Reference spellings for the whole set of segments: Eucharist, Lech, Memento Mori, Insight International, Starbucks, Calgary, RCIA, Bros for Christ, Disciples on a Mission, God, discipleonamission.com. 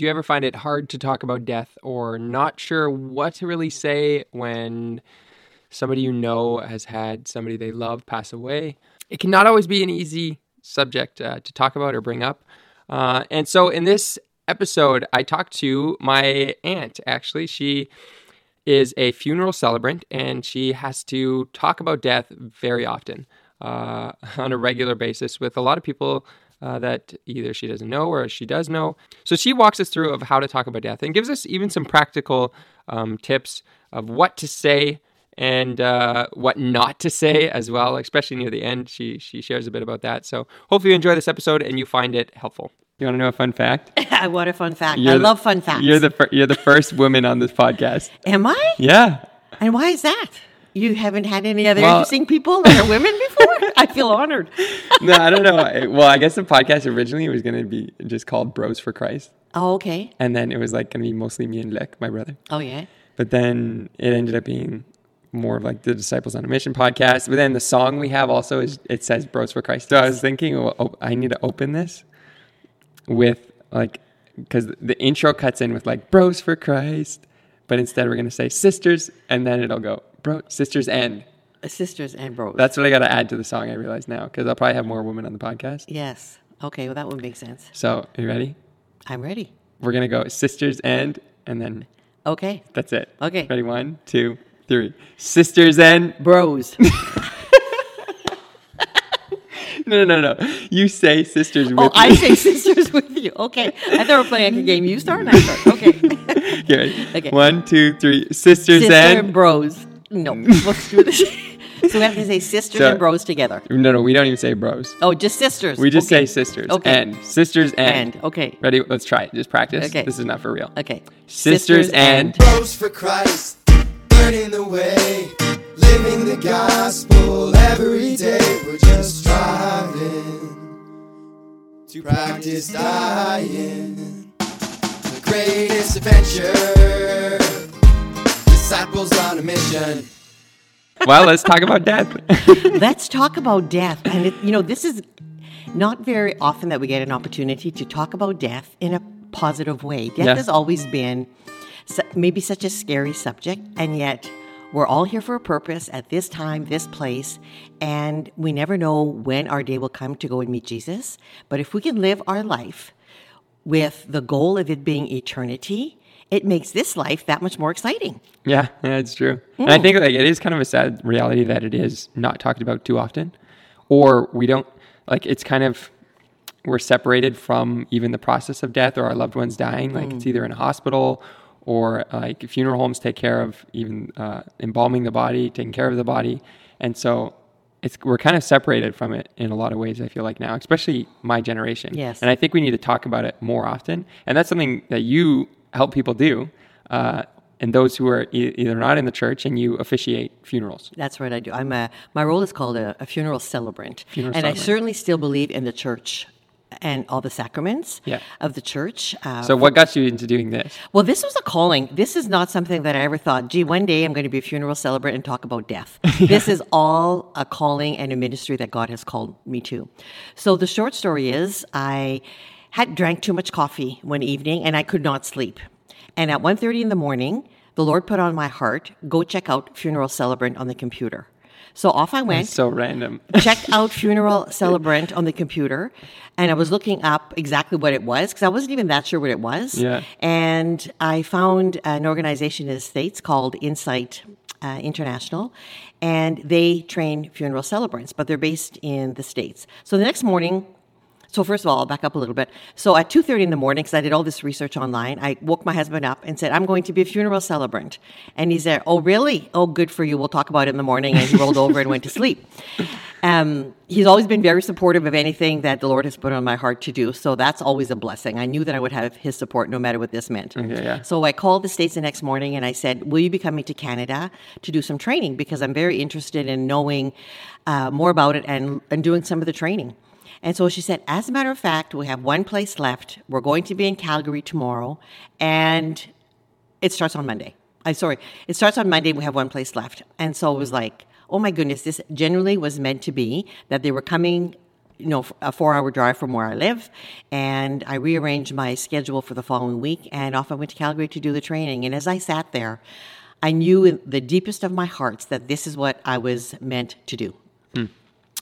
Do you ever find it hard to talk about death or not sure what to really say when somebody you know has had somebody they love pass away? It can not always be an easy subject to talk about or bring up. And so in this episode, I talked to my aunt, actually. She is a funeral celebrant, and she has to talk about death very often on a regular basis with a lot of people that either she doesn't know or she does know. So she walks us through of how to talk about death and gives us even some practical tips of what to say and what not to say as well, especially near the end. She shares a bit about that. So hopefully you enjoy this episode and you find it helpful. You want to know a fun fact? I want a fun fact. I love fun facts. You're the first woman on this podcast. Am I? Yeah. And why is that? You haven't had any other interesting people that are women before? I feel honored. No, I don't know. Well, I guess the podcast originally was going to be just called Bros for Christ. Oh, okay. And then it was like going to be mostly me and Lech, my brother. Oh, yeah. But then it ended up being more of like the Disciples on a Mission podcast. But then the song we have also is, it says Bros for Christ. So I was thinking, I need to open this with like, because the intro cuts in with like Bros for Christ, but instead we're going to say sisters, and then it'll go bro, sisters and bros. That's what I got to add to the song, I realize now, because I'll probably have more women on the podcast. Yes. Okay, well, that would make sense. So, are you ready? I'm ready. We're going to go sisters and then... Okay. That's it. Okay. Ready? 1, 2, 3. Sisters and... Bros. No. You say sisters with you. Oh, I say sisters with you. Okay. I thought we were playing a game. You start and I start. Okay. Okay. 1, 2, 3. Sisters and bros. No. Let's do this. So we have to say sisters and bros together. No. We don't even say bros. Oh, just sisters. We just say sisters. Okay. And sisters and. Okay. Ready? Let's try it. Just practice. Okay. This is not for real. Okay. Sisters and. Bros for Christ. Learning the way. Living the gospel every day. We're just striving to practice dying. The greatest adventure. Disciples on a mission. Well, let's talk about death. Let's talk about death. And, this is not very often that we get an opportunity to talk about death in a positive way. Death has always been maybe such a scary subject, and yet... We're all here for a purpose at this time, this place, and we never know when our day will come to go and meet Jesus. But if we can live our life with the goal of it being eternity, it makes this life that much more exciting. Yeah, it's true. And I think it is kind of a sad reality that it is not talked about too often, or we don't, it's kind of, we're separated from even the process of death or our loved ones dying. It's either in a hospital or funeral homes take care of even embalming the body, taking care of the body. And so we're kind of separated from it in a lot of ways, I feel like now, especially my generation. Yes. And I think we need to talk about it more often. And that's something that you help people do, and those who are either not in the church, and you officiate funerals. That's right, I do. My role is called a funeral celebrant. I certainly still believe in the church and all the sacraments of the church. So what got you into doing this? Well, this was a calling. This is not something that I ever thought, one day I'm going to be a funeral celebrant and talk about death. Yeah. This is all a calling and a ministry that God has called me to. So the short story is I had drank too much coffee one evening and I could not sleep. And at 1:30 in the morning, the Lord put on my heart, go check out funeral celebrant on the computer. So off I went. That's so random. Checked out funeral celebrant on the computer, and I was looking up exactly what it was because I wasn't even that sure what it was. Yeah. And I found an organization in the States called Insight International, and they train funeral celebrants, but they're based in the States. So the next morning. So first of all, I'll back up a little bit. So at 2:30 in the morning, because I did all this research online, I woke my husband up and said, I'm going to be a funeral celebrant. And he said, oh, really? Oh, good for you. We'll talk about it in the morning. And he rolled over and went to sleep. He's always been very supportive of anything that the Lord has put on my heart to do. So that's always a blessing. I knew that I would have his support no matter what this meant. Okay, yeah. So I called the States the next morning and I said, will you be coming to Canada to do some training? Because I'm very interested in knowing more about it and doing some of the training. And so she said, as a matter of fact, we have one place left. We're going to be in Calgary tomorrow, and it starts on Monday. It starts on Monday. We have one place left. And so it was like, oh, my goodness, this genuinely was meant to be that they were coming a 4-hour drive from where I live, and I rearranged my schedule for the following week, and off I went to Calgary to do the training. And as I sat there, I knew in the deepest of my hearts that this is what I was meant to do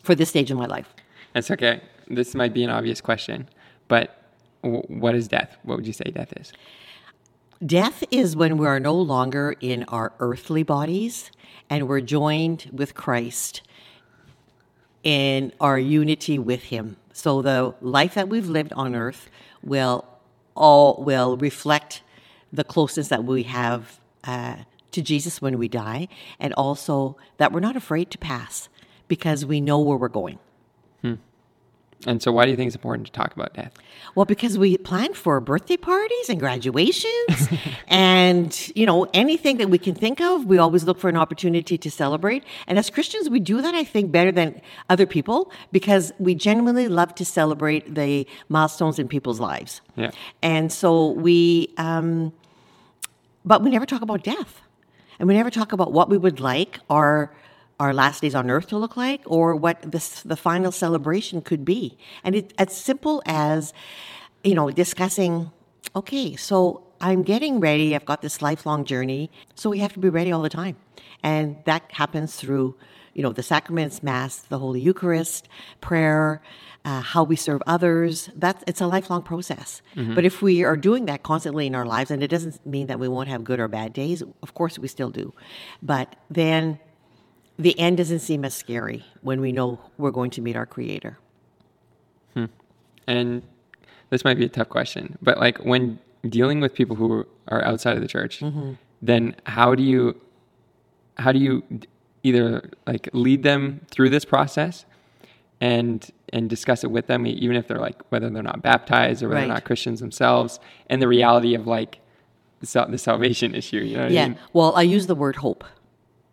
for this stage of my life. That's okay. This might be an obvious question, but what is death? What would you say death is? Death is when we are no longer in our earthly bodies and we're joined with Christ in our unity with Him. So the life that we've lived on earth will reflect the closeness that we have to Jesus when we die, and also that we're not afraid to pass because we know where we're going. And so why do you think it's important to talk about death? Well, because we plan for birthday parties and graduations and, anything that we can think of, we always look for an opportunity to celebrate. And as Christians, we do that, I think, better than other people because we genuinely love to celebrate the milestones in people's lives. Yeah. And so but we never talk about death. And we never talk about what we would like our last days on earth to look like, or what the final celebration could be. And it's as simple as, discussing, okay, so I'm getting ready. I've got this lifelong journey. So we have to be ready all the time. And that happens through, the sacraments, Mass, the Holy Eucharist, prayer, how we serve others. It's a lifelong process. Mm-hmm. But if we are doing that constantly in our lives, and it doesn't mean that we won't have good or bad days, of course we still do. But then the end doesn't seem as scary when we know we're going to meet our Creator. And this might be a tough question, but when dealing with people who are outside of the church, then how do you either lead them through this process and discuss it with them, even if they're whether they're not baptized or whether they're not Christians themselves, and the reality of the salvation issue? You know what I mean? Well, I use the word hope.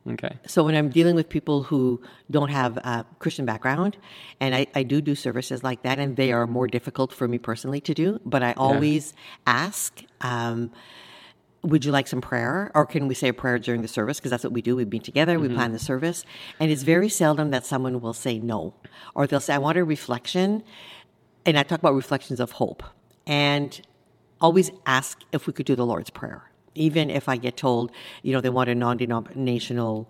Okay. So when I'm dealing with people who don't have a Christian background, and I do services like that, and they are more difficult for me personally to do, but I always ask, would you like some prayer? Or can we say a prayer during the service? Because that's what we do. We meet together, we plan the service. And it's very seldom that someone will say no. Or they'll say, I want a reflection. And I talk about reflections of hope. And always ask if we could do the Lord's Prayer. Even if I get told, they want a non-denominational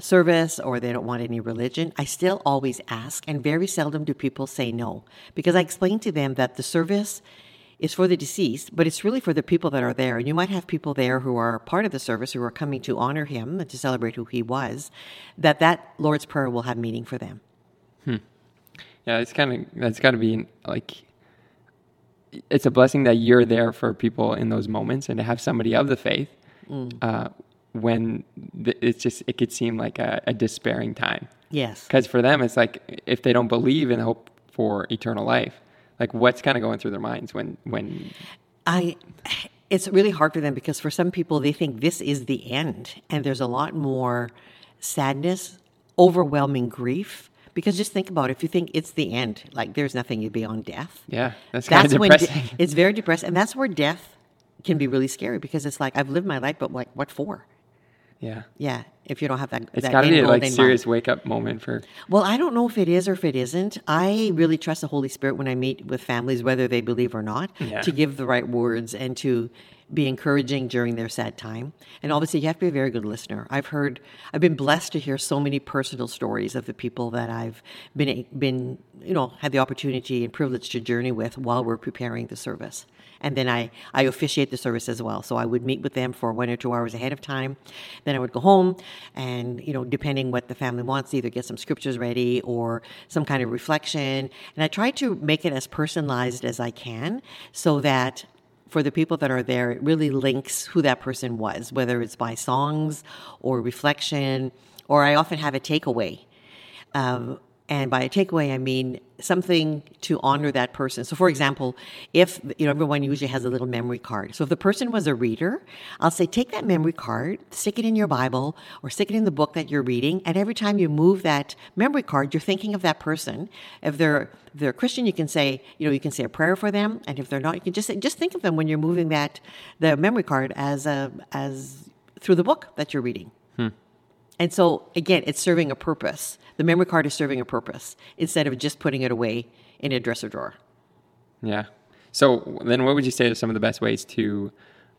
service or they don't want any religion, I still always ask, and very seldom do people say no, because I explain to them that the service is for the deceased, but it's really for the people that are there. And you might have people there who are part of the service who are coming to honor him and to celebrate who he was, that Lord's Prayer will have meaning for them. Yeah, that's got to be it's a blessing that you're there for people in those moments, and to have somebody of the faith when it could seem like a despairing time. Yes. Because for them, it's if they don't believe in hope for eternal life, what's kind of going through their minds when... It's really hard for them, because for some people, they think this is the end, and there's a lot more sadness, overwhelming grief. Because just think about it. If you think it's the end, there's nothing beyond death. Yeah, that's kind of depressing. It's very depressing. And that's where death can be really scary, because it's I've lived my life, but what for? Yeah. Yeah, if you don't have that. It's got to be a serious wake-up moment for... Well, I don't know if it is or if it isn't. I really trust the Holy Spirit when I meet with families, whether they believe or not, to give the right words and to be encouraging during their sad time. And obviously, you have to be a very good listener. I've been blessed to hear so many personal stories of the people that I've been had the opportunity and privilege to journey with while we're preparing the service. And then I officiate the service as well. So I would meet with them for 1 or 2 hours ahead of time. Then I would go home and, depending what the family wants, either get some scriptures ready or some kind of reflection. And I try to make it as personalized as I can, so that for the people that are there, it really links who that person was, whether it's by songs or reflection, or I often have a takeaway. And by a takeaway, I mean something to honor that person. So, for example, if everyone usually has a little memory card. So if the person was a reader, I'll say, take that memory card, stick it in your Bible or stick it in the book that you're reading. And every time you move that memory card, you're thinking of that person. If they're Christian, you can say, you can say a prayer for them. And if they're not, you can just say, just think of them when you're moving the memory card as through the book that you're reading. And so, again, it's serving a purpose. The memory card is serving a purpose instead of just putting it away in a dresser drawer. Yeah. So then what would you say are some of the best ways to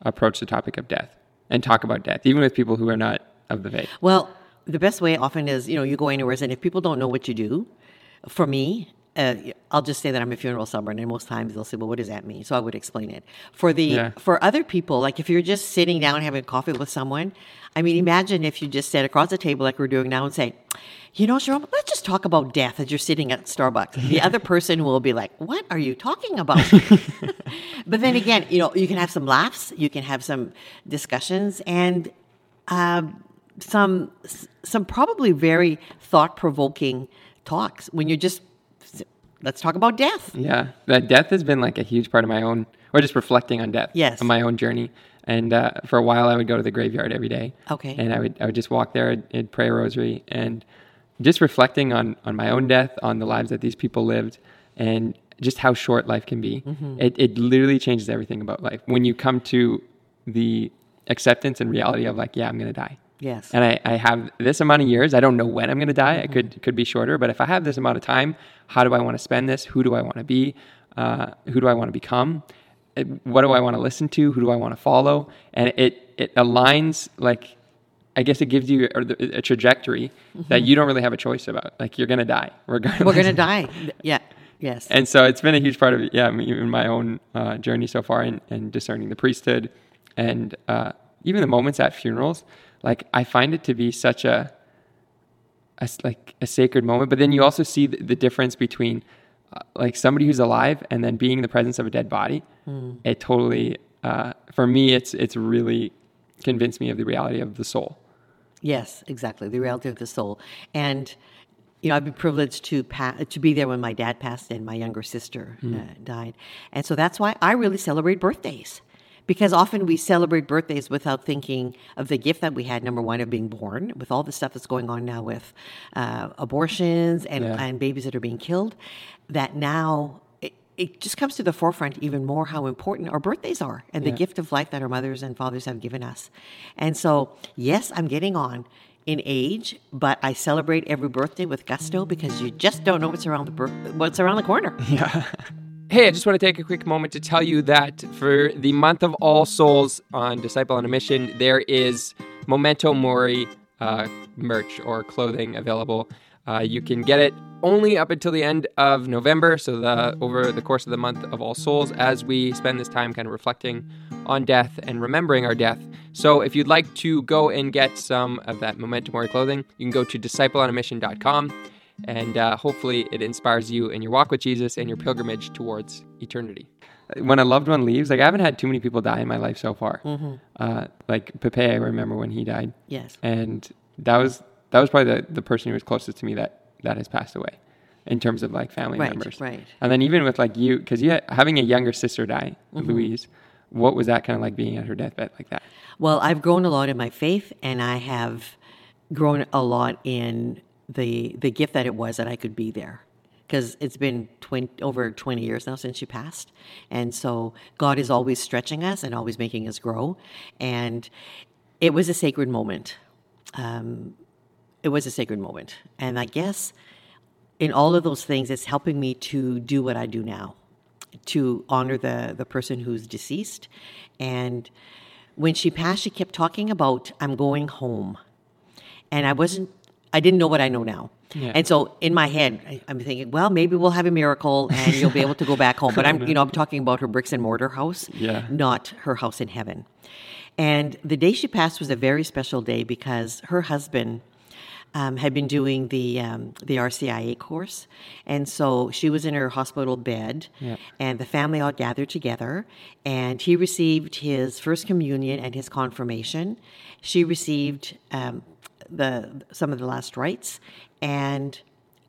approach the topic of death and talk about death, even with people who are not of the faith? Well, the best way often is, you go anywhere, and if people don't know what you do, for me, I'll just say that I'm a funeral celebrant, and most times they'll say, well, what does that mean? So I would explain it. For other people, like if you're just sitting down having coffee with someone, I mean, imagine if you just sat across the table like we're doing now and say, Sharon, let's just talk about death as you're sitting at Starbucks. The other person will be like, what are you talking about? But then again, you can have some laughs, you can have some discussions, and some probably very thought-provoking talks when you're just, let's talk about death. Yeah, that death has been like a huge part of my own, or just reflecting on death. Yes. On my own journey. And for a while, I would go to the graveyard every day. Okay. And I would just walk there and pray a rosary, and just reflecting on my own death, on the lives that these people lived, and just how short life can be. Mm-hmm. It literally changes everything about life. When you come to the acceptance and reality of like, yeah, I'm going to die. Yes. And I have this amount of years. I don't know when I'm going to die. Mm-hmm. It could be shorter, but if I have this amount of time, how do I want to spend this? Who do I want to be? Who do I want to become? What do I want to listen to? Who do I want to follow? And it aligns, like, I guess it gives you a trajectory mm-hmm. that you don't really have a choice about. Like, you're going to die regardless. We're going to die. Yeah. Yes. And so it's been a huge part of in my own journey so far in discerning the priesthood, and even the moments at funerals. Like, I find it to be such a sacred moment. But then you also see the difference between like somebody who's alive and then being in the presence of a dead body. Mm. It totally, for me, it's really convinced me of the reality of the soul. Yes, exactly. The reality of the soul. And, I've been privileged to be there when my dad passed and my younger sister died. And so that's why I really celebrate birthdays. Because often we celebrate birthdays without thinking of the gift that we had, number one, of being born, with all the stuff that's going on now with abortions and babies that are being killed, that now it just comes to the forefront even more how important our birthdays are and the gift of life that our mothers and fathers have given us. And so, yes, I'm getting on in age, but I celebrate every birthday with gusto because you just don't know what's around the corner. Yeah. Hey, I just want to take a quick moment to tell you that for the month of All Souls on Disciple on a Mission, there is Memento Mori merch or clothing available. You can get it only up until the end of November, so over the course of the month of All Souls, as we spend this time kind of reflecting on death and remembering our death. So if you'd like to go and get some of that Memento Mori clothing, you can go to discipleonamission.com. And hopefully it inspires you in your walk with Jesus and your pilgrimage towards eternity. When a loved one leaves, like, I haven't had too many people die in my life so far. Mm-hmm. Like Pepe, I remember when he died. Yes. And that was probably the person who was closest to me that has passed away in terms of like family members. Right. And then even with like you, because having a younger sister die, mm-hmm. Louise, what was that kind of like being at her deathbed like that? Well, I've grown a lot in my faith, and I have grown a lot in the gift that it was that I could be there, because it's been over 20 years now since she passed. And so God is always stretching us and always making us grow. And it was a sacred moment. And I guess in all of those things, it's helping me to do what I do now, to honor the person who's deceased. And when she passed, she kept talking about, I'm going home. And I didn't know what I know now. Yeah. And so in my head, I'm thinking, well, maybe we'll have a miracle and you'll be able to go back home. But I'm talking about her bricks and mortar house, not her house in heaven. And the day she passed was a very special day because her husband had been doing the RCIA course. And so she was in her hospital bed and the family all gathered together, and he received his first communion and his confirmation. She received some of the last rites, and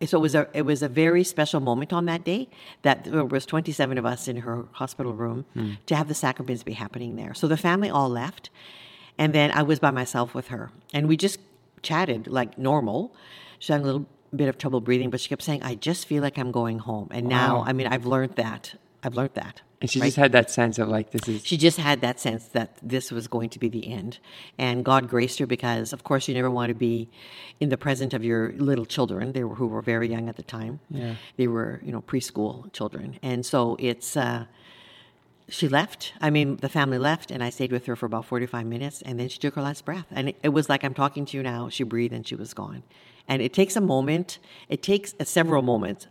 so it was a very special moment on that day that there was 27 of us in her hospital room to have the sacraments be happening there. So the family all left, and then I was by myself with her, and we just chatted like normal. She had a little bit of trouble breathing, but she kept saying, I just feel like I'm going home. And now, I've learned that I've learned that. And she just had that sense of like, this is... She just had that sense that this was going to be the end. And God graced her because, of course, you never want to be in the presence of your little children. They were, who were very young at the time. Yeah. They were, you know, preschool children. And so it's... she left. I mean, the family left, and I stayed with her for about 45 minutes, and then she took her last breath. And it was like, I'm talking to you now. She breathed, and she was gone. And it takes a moment. It takes several moments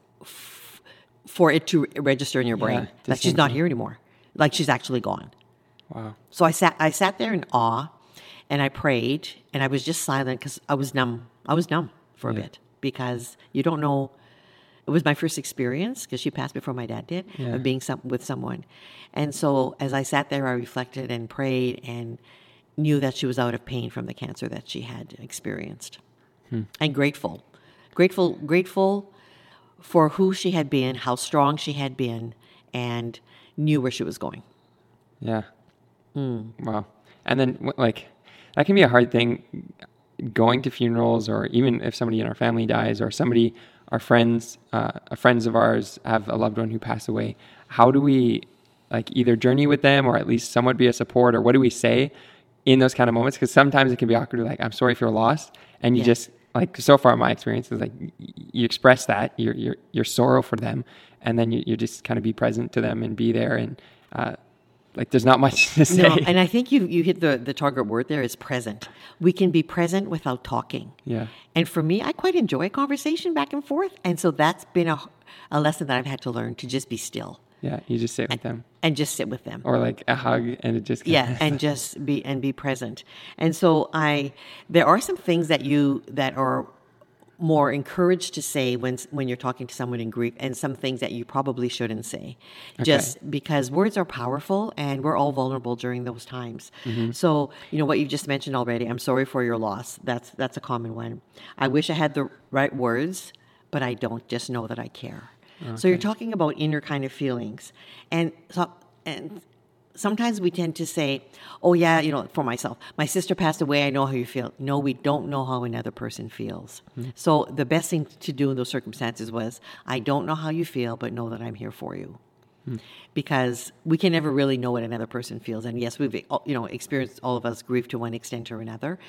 for it to register in your brain that she's not here anymore, like she's actually gone. Wow. So I sat there in awe, and I prayed, and I was just silent because I was numb. I was numb for a bit because you don't know. It was my first experience because she passed before my dad did of being with someone. And so as I sat there, I reflected and prayed and knew that she was out of pain from the cancer that she had experienced. And grateful for who she had been, how strong she had been, and knew where she was going. Yeah. Wow. And then, like, that can be a hard thing, going to funerals, or even if somebody in our family dies, or somebody... Our friends of ours have a loved one who passed away. How do we like either journey with them or at least somewhat be a support, or what do we say in those kind of moments? Because sometimes it can be awkward, like, I'm sorry if you're lost. And you just, like, so far my experience is like, you express that, your sorrow for them. And then you just kind of be present to them and be there. And like, there's not much to say. No, and I think you hit the target word there is present. We can be present without talking. Yeah. And for me, I quite enjoy a conversation back and forth. And so that's been a lesson that I've had to learn, to just be still. Yeah, you just sit with them. And just sit with them. Or like a hug and it just... and just be present. And so there are some things that are more encouraged to say when you're talking to someone in grief, and some things that you probably shouldn't say, just because words are powerful and we're all vulnerable during those times. Mm-hmm. So, you know, what you just mentioned already, I'm sorry for your loss. That's a common one. I wish I had the right words, but I don't. Just know that I care. Okay. So you're talking about inner kind of feelings. And sometimes we tend to say, oh yeah, you know, for myself, my sister passed away, I know how you feel. No, we don't know how another person feels. Mm-hmm. So the best thing to do in those circumstances was, I don't know how you feel, but know that I'm here for you. Mm-hmm. Because we can never really know what another person feels. And yes, we've, you know, experienced, all of us, grief to one extent or another.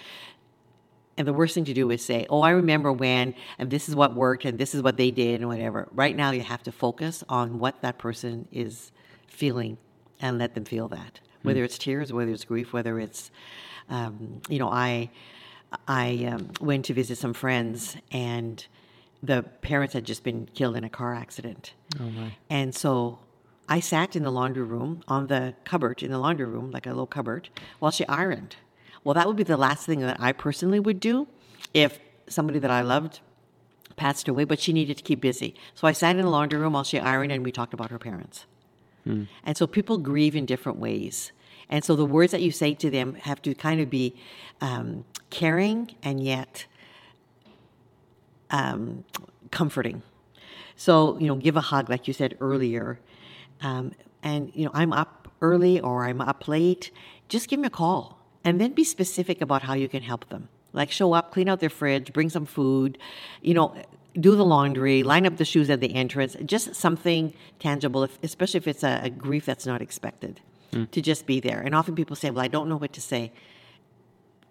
And the worst thing to do is say, oh, I remember when, and this is what worked, and this is what they did, and whatever. Right now, you have to focus on what that person is feeling, and let them feel that, whether it's tears, whether it's grief, whether it's, you know, I went to visit some friends, and the parents had just been killed in a car accident. Oh my! And so I sat in the laundry room, on the cupboard in the laundry room, like a little cupboard, while she ironed. Well, that would be the last thing that I personally would do if somebody that I loved passed away, but she needed to keep busy. So I sat in the laundry room while she ironed, and we talked about her parents. And so people grieve in different ways. And so the words that you say to them have to kind of be caring and yet comforting. So, you know, give a hug, like you said earlier. And, you know, I'm up early or I'm up late. Just give me a call. And then be specific about how you can help them. Like, show up, clean out their fridge, bring some food, you know, do the laundry, line up the shoes at the entrance, just something tangible, especially if it's a grief that's not expected, to just be there. And often people say, well, I don't know what to say.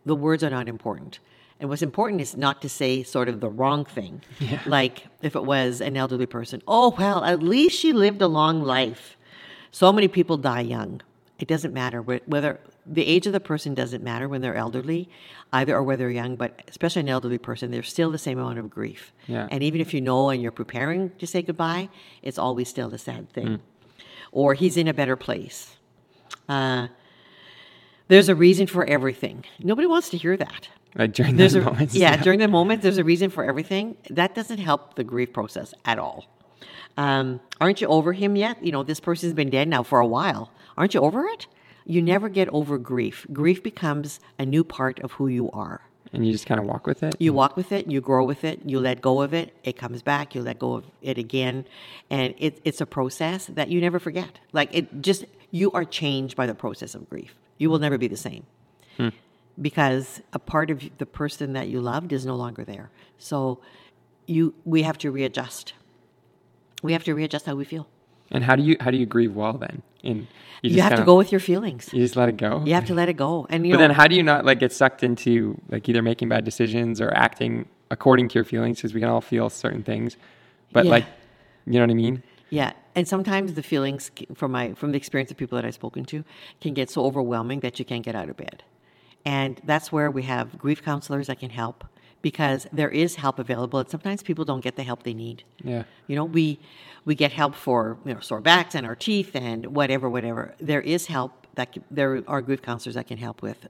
The words are not important. And what's important is not to say sort of the wrong thing. Yeah. Like if it was an elderly person, oh, well, at least she lived a long life. So many people die young. It doesn't matter whether the age of the person doesn't matter when they're elderly, either, or whether they're young, but especially an elderly person, there's still the same amount of grief. Yeah. And even if you know and you're preparing to say goodbye, it's always still the sad thing. Or he's in a better place. There's a reason for everything. Nobody wants to hear that. Like during those moments. Yeah, during the moment, there's a reason for everything. That doesn't help the grief process at all. Aren't you over him yet? You know, this person's been dead now for a while. Aren't you over it? You never get over grief. Grief becomes a new part of who you are. And you just kind of walk with it? You walk with it, you grow with it, you let go of it, it comes back, you let go of it again. And it's a process that you never forget. Like, it just, you are changed by the process of grief. You will never be the same. Because a part of the person that you loved is no longer there. So we have to readjust. We have to readjust how we feel. And how do you grieve well then? And you have to go with your feelings. You just let it go. You have to let it go. And then how do you not get sucked into either making bad decisions or acting according to your feelings? Because we can all feel certain things, but you know what I mean? Yeah. And sometimes the feelings from the experience of people that I've spoken to can get so overwhelming that you can't get out of bed. And that's where we have grief counselors that can help, because there is help available, and sometimes people don't get the help they need. Yeah. We get help for sore backs and our teeth and whatever. There is help there are grief counselors that can help with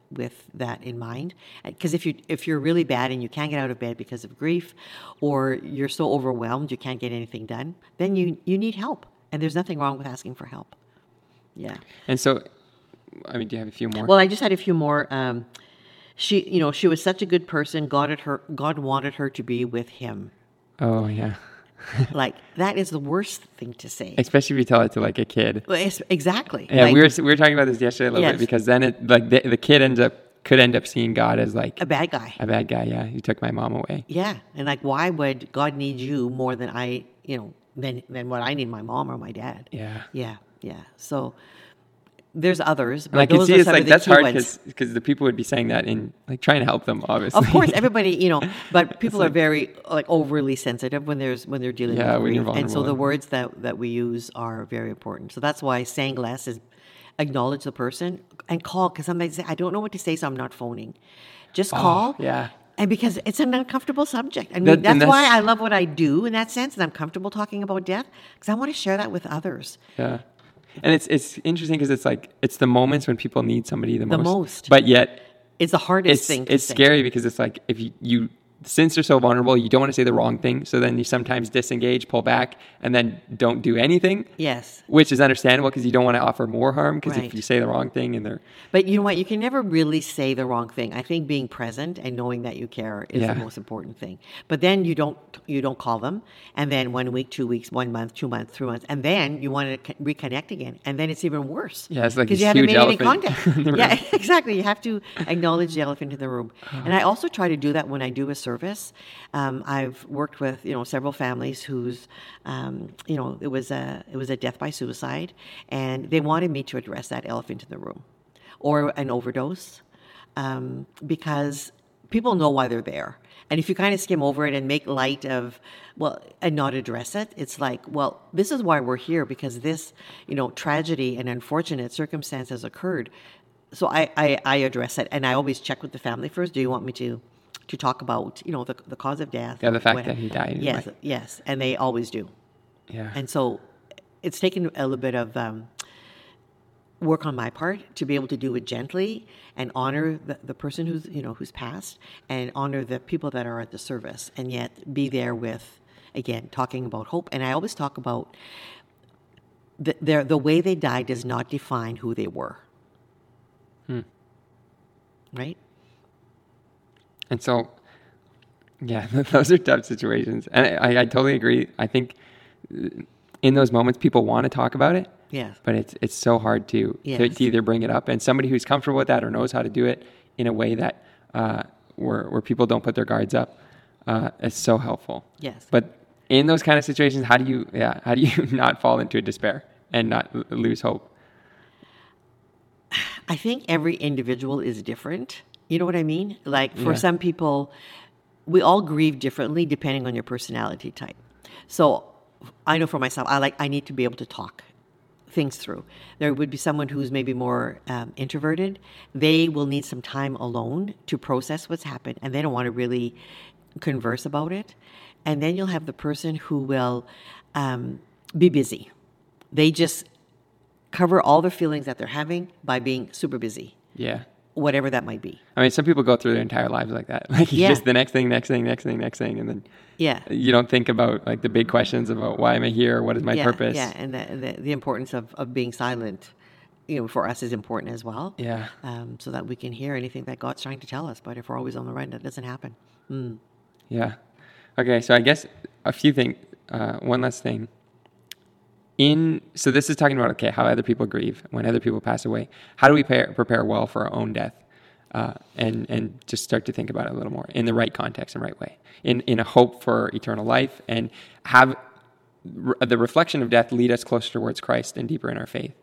that in mind. Because if you're really bad and you can't get out of bed because of grief, or you're so overwhelmed you can't get anything done, then you need help. And there's nothing wrong with asking for help. Yeah. And so, do you have a few more? Well, I just had a few more. She, she was such a good person. God wanted her to be with him. Oh, yeah. That is the worst thing to say. Especially if you tell it to, a kid. Well, exactly. Yeah, we were talking about this yesterday a little bit, because then it, the kid could end up seeing God as, a bad guy. A bad guy, yeah. He took my mom away. Yeah. And, why would God need you more than I, than what I need my mom or my dad? Yeah. Yeah, yeah. So... there's others, but those are some of the key ones. That's hard, because the people would be saying that and trying to help them, obviously. Of course, everybody, but people are very overly sensitive when they're dealing with grief. And so the words that we use are very important. So that's why saying less is acknowledge the person and call, because sometimes they say, I don't know what to say, so I'm not phoning. Just call. Yeah. And because it's an uncomfortable subject. I mean, that's why I love what I do in that sense, and I'm comfortable talking about death, because I want to share that with others. Yeah. And it's interesting, because it's the moments when people need somebody the most. But yet... it's the hardest thing to say. It's scary, because it's if you since you're so vulnerable, you don't want to say the wrong thing. So then you sometimes disengage, pull back, and then don't do anything. Yes. Which is understandable, because you don't want to offer more harm, because if you say the wrong thing and they're... But you know what? You can never really say the wrong thing. I think being present and knowing that you care is the most important thing. But then you don't call them. And then 1 week, 2 weeks, 1 month, 2 months, 3 months. And then you want to reconnect again. And then it's even worse. Yeah, it's because you haven't made any contact. Yeah, exactly. You have to acknowledge the elephant in the room. Oh. And I also try to do that when I do a service. I've worked with several families whose it was a death by suicide, and they wanted me to address that elephant in the room, or an overdose, because people know why they're there. And if you kind of skim over it and make light of, and not address it, it's this is why we're here, because this tragedy and unfortunate circumstances occurred. So I address it, and I always check with the family first. Do you want me to talk about, the cause of death. Yeah, the fact that he died. Yes, yes, and they always do. Yeah. And so it's taken a little bit of work on my part to be able to do it gently and honor the person who's passed, and honor the people that are at the service, and yet be there with, again, talking about hope. And I always talk about the way they died does not define who they were. Hmm. Right? And so, yeah, those are tough situations. And I totally agree. I think in those moments, people want to talk about it. Yes. But it's so hard to either bring it up. And somebody who's comfortable with that, or knows how to do it in a way that where people don't put their guards up, is so helpful. Yes. But in those kind of situations, how do you not fall into despair and not lose hope? I think every individual is different. You know what I mean? For some people, we all grieve differently depending on your personality type. So I know for myself, I need to be able to talk things through. There would be someone who's maybe more introverted. They will need some time alone to process what's happened, and they don't want to really converse about it. And then you'll have the person who will be busy. They just cover all their feelings that they're having by being super busy. Yeah. Whatever that might be. I mean, some people go through their entire lives like that. Just the next thing. And then you don't think about the big questions about why am I here? What is my purpose? Yeah, and the importance of being silent, for us is important as well. Yeah. So that we can hear anything that God's trying to tell us. But if we're always on the run, that doesn't happen. Mm. Yeah. Okay, so I guess a few things. One last thing. So this is talking about, how other people grieve when other people pass away. How do we prepare well for our own death, and just start to think about it a little more in the right context and right way, in a hope for eternal life, and have the reflection of death lead us closer towards Christ and deeper in our faith,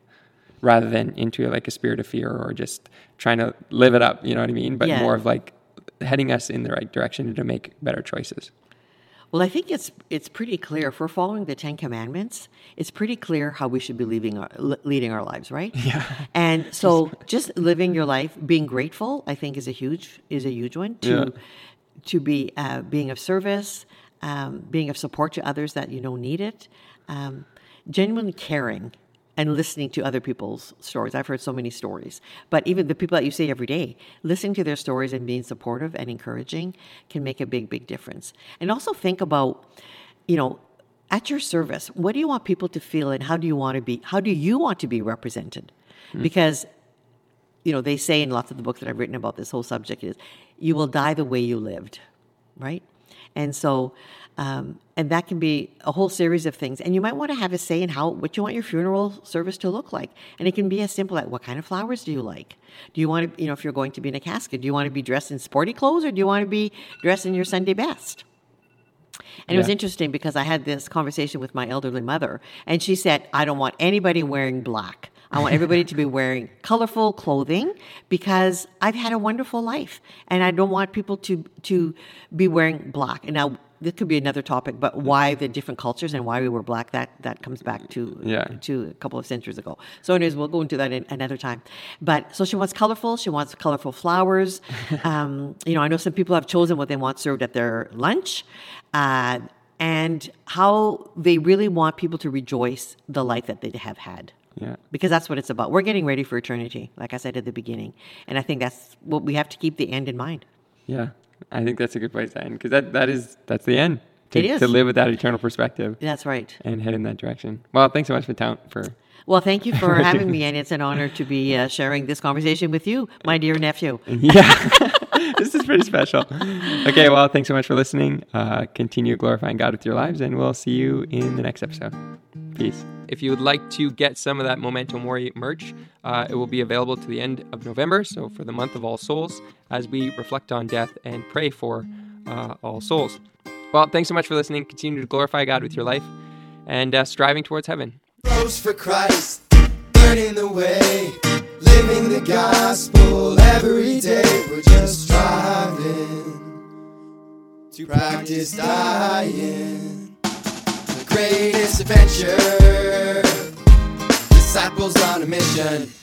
rather than into like a spirit of fear or just trying to live it up, you know what I mean? But more of like heading us in the right direction to make better choices. Well, I think it's pretty clear if we're following the Ten Commandments, it's pretty clear how we should be leading our lives, right? Yeah. And so just living your life, being grateful, I think is a huge one. To be being of service, being of support to others that you know need it, genuinely caring and listening to other people's stories. I've heard so many stories, but even the people that you see every day, listening to their stories and being supportive and encouraging can make a big, big difference. And also think about, you know, at your service, what do you want people to feel and how do you want to be represented? Mm-hmm. Because, you know, they say in lots of the books that I've written about this whole subject is you will die the way you lived, right? And so, and that can be a whole series of things. And you might want to have a say in what you want your funeral service to look like. And it can be as simple as what kind of flowers do you like? Do you want to, you know, if you're going to be in a casket, do you want to be dressed in sporty clothes or do you want to be dressed in your Sunday best? And it was interesting because I had this conversation with my elderly mother and she said, I don't want anybody wearing black. I want everybody to be wearing colorful clothing because I've had a wonderful life and I don't want people to be wearing black. And now this could be another topic, but why the different cultures and why we were black, that comes back to a couple of centuries ago. So anyways, we'll go into that in another time. But so she wants colorful flowers. You know, I know some people have chosen what they want served at their lunch. And how they really want people to rejoice the life that they have had. Yeah. Because that's what it's about. We're getting ready for eternity, like I said at the beginning. And I think that's what we have to keep the end in mind. Yeah. I think that's a good place to end because that's the end. It is. To live with that eternal perspective. That's right. And head in that direction. Well, thanks so much Well, thank you for having me. And it's an honor to be sharing this conversation with you, my dear nephew. Yeah. This is pretty special. Okay. Well, thanks so much for listening. Continue glorifying God with your lives and we'll see you in the next episode. Peace. If you would like to get some of that Memento Mori merch, it will be available to the end of November, so for the month of All Souls, as we reflect on death and pray for all souls. Well, thanks so much for listening. Continue to glorify God with your life and striving towards heaven. Bros for Christ, burning the way, living the gospel every day. We're just striving to practice dying. Greatest adventure, disciples on a mission.